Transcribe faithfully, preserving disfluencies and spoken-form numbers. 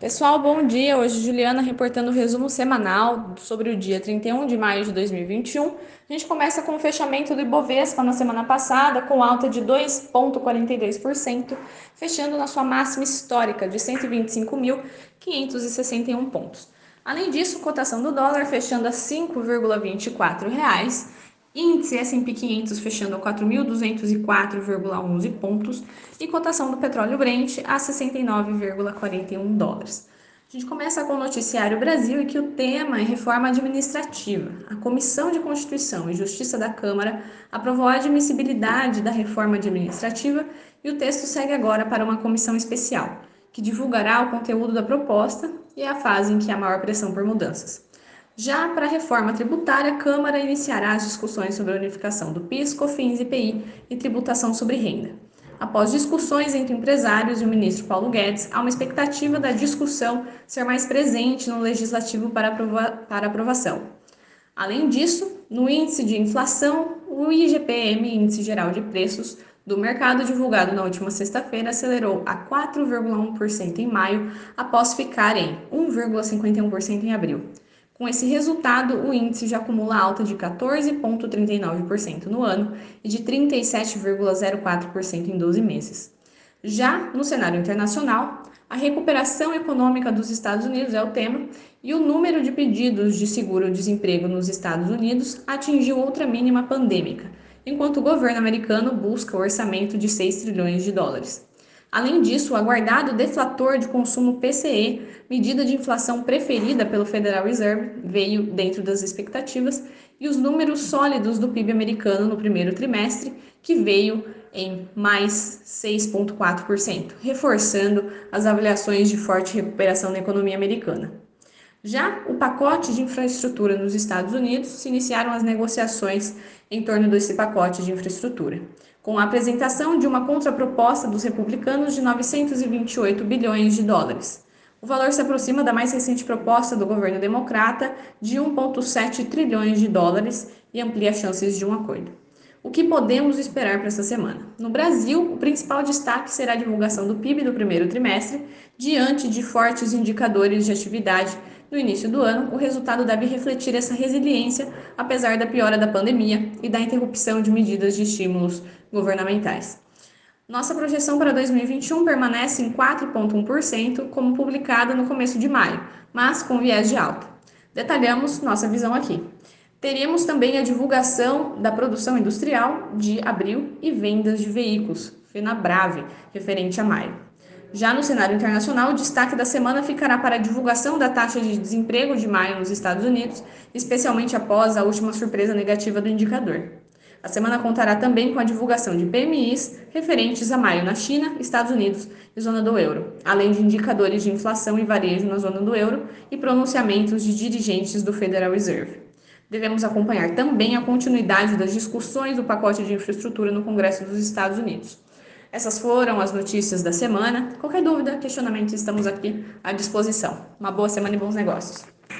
Pessoal, bom dia. Hoje Juliana reportando o resumo semanal sobre o dia trinta e um de maio de dois mil e vinte e um. A gente começa com o fechamento do Ibovespa na semana passada, com alta de dois vírgula quarenta e dois por cento, fechando na sua máxima histórica de cento e vinte e cinco mil quinhentos e sessenta e um pontos. Além disso, cotação do dólar fechando a cinco reais e vinte e quatro centavos. Índice S e P quinhentos fechando a quatro mil duzentos e quatro vírgula onze pontos e cotação do petróleo Brent a sessenta e nove vírgula quarenta e um dólares. A gente começa com o noticiário Brasil, e que o tema é reforma administrativa. A Comissão de Constituição e Justiça da Câmara aprovou a admissibilidade da reforma administrativa e o texto segue agora para uma comissão especial, que divulgará o conteúdo da proposta e é a fase em que há maior pressão por mudanças. Já para a reforma tributária, a Câmara iniciará as discussões sobre a unificação do P I S, COFINS, I P I e tributação sobre renda. Após discussões entre empresários e o ministro Paulo Guedes, há uma expectativa da discussão ser mais presente no legislativo para, aprova- para aprovação. Além disso, no índice de inflação, o I G P M, Índice Geral de Preços do Mercado, divulgado na última sexta-feira, acelerou a quatro vírgula um por cento em maio, após ficar em um vírgula cinquenta e um por cento em abril. Com esse resultado, o índice já acumula alta de quatorze vírgula trinta e nove por cento no ano e de trinta e sete vírgula zero quatro por cento em doze meses. Já no cenário internacional, a recuperação econômica dos Estados Unidos é o tema, e o número de pedidos de seguro-desemprego nos Estados Unidos atingiu outra mínima pandêmica, enquanto o governo americano busca o orçamento de seis trilhões de dólares. Além disso, o aguardado deflator de consumo P C E, medida de inflação preferida pelo Federal Reserve, veio dentro das expectativas, e os números sólidos do P I B americano no primeiro trimestre, que veio em mais seis vírgula quatro por cento, reforçando as avaliações de forte recuperação na economia americana. Já o pacote de infraestrutura nos Estados Unidos, se iniciaram as negociações em torno desse pacote de infraestrutura, com a apresentação de uma contraproposta dos republicanos de novecentos e vinte e oito bilhões de dólares. O valor se aproxima da mais recente proposta do governo democrata de um vírgula sete trilhões de dólares e amplia as chances de um acordo. O que podemos esperar para essa semana? No Brasil, o principal destaque será a divulgação do P I B do primeiro trimestre, diante de fortes indicadores de atividade. No início do ano, o resultado deve refletir essa resiliência, apesar da piora da pandemia e da interrupção de medidas de estímulos governamentais. Nossa projeção para dois mil e vinte e um permanece em quatro vírgula um por cento, como publicada no começo de maio, mas com viés de alta. Detalhamos nossa visão aqui. Teremos também a divulgação da produção industrial de abril e vendas de veículos, FENABRAV, referente a maio. Já no cenário internacional, o destaque da semana ficará para a divulgação da taxa de desemprego de maio nos Estados Unidos, especialmente após a última surpresa negativa do indicador. A semana contará também com a divulgação de P M Is referentes a maio na China, Estados Unidos e zona do euro, além de indicadores de inflação e varejo na zona do euro e pronunciamentos de dirigentes do Federal Reserve. Devemos acompanhar também a continuidade das discussões do pacote de infraestrutura no Congresso dos Estados Unidos. Essas foram as notícias da semana. Qualquer dúvida, questionamento, estamos aqui à disposição. Uma boa semana e bons negócios!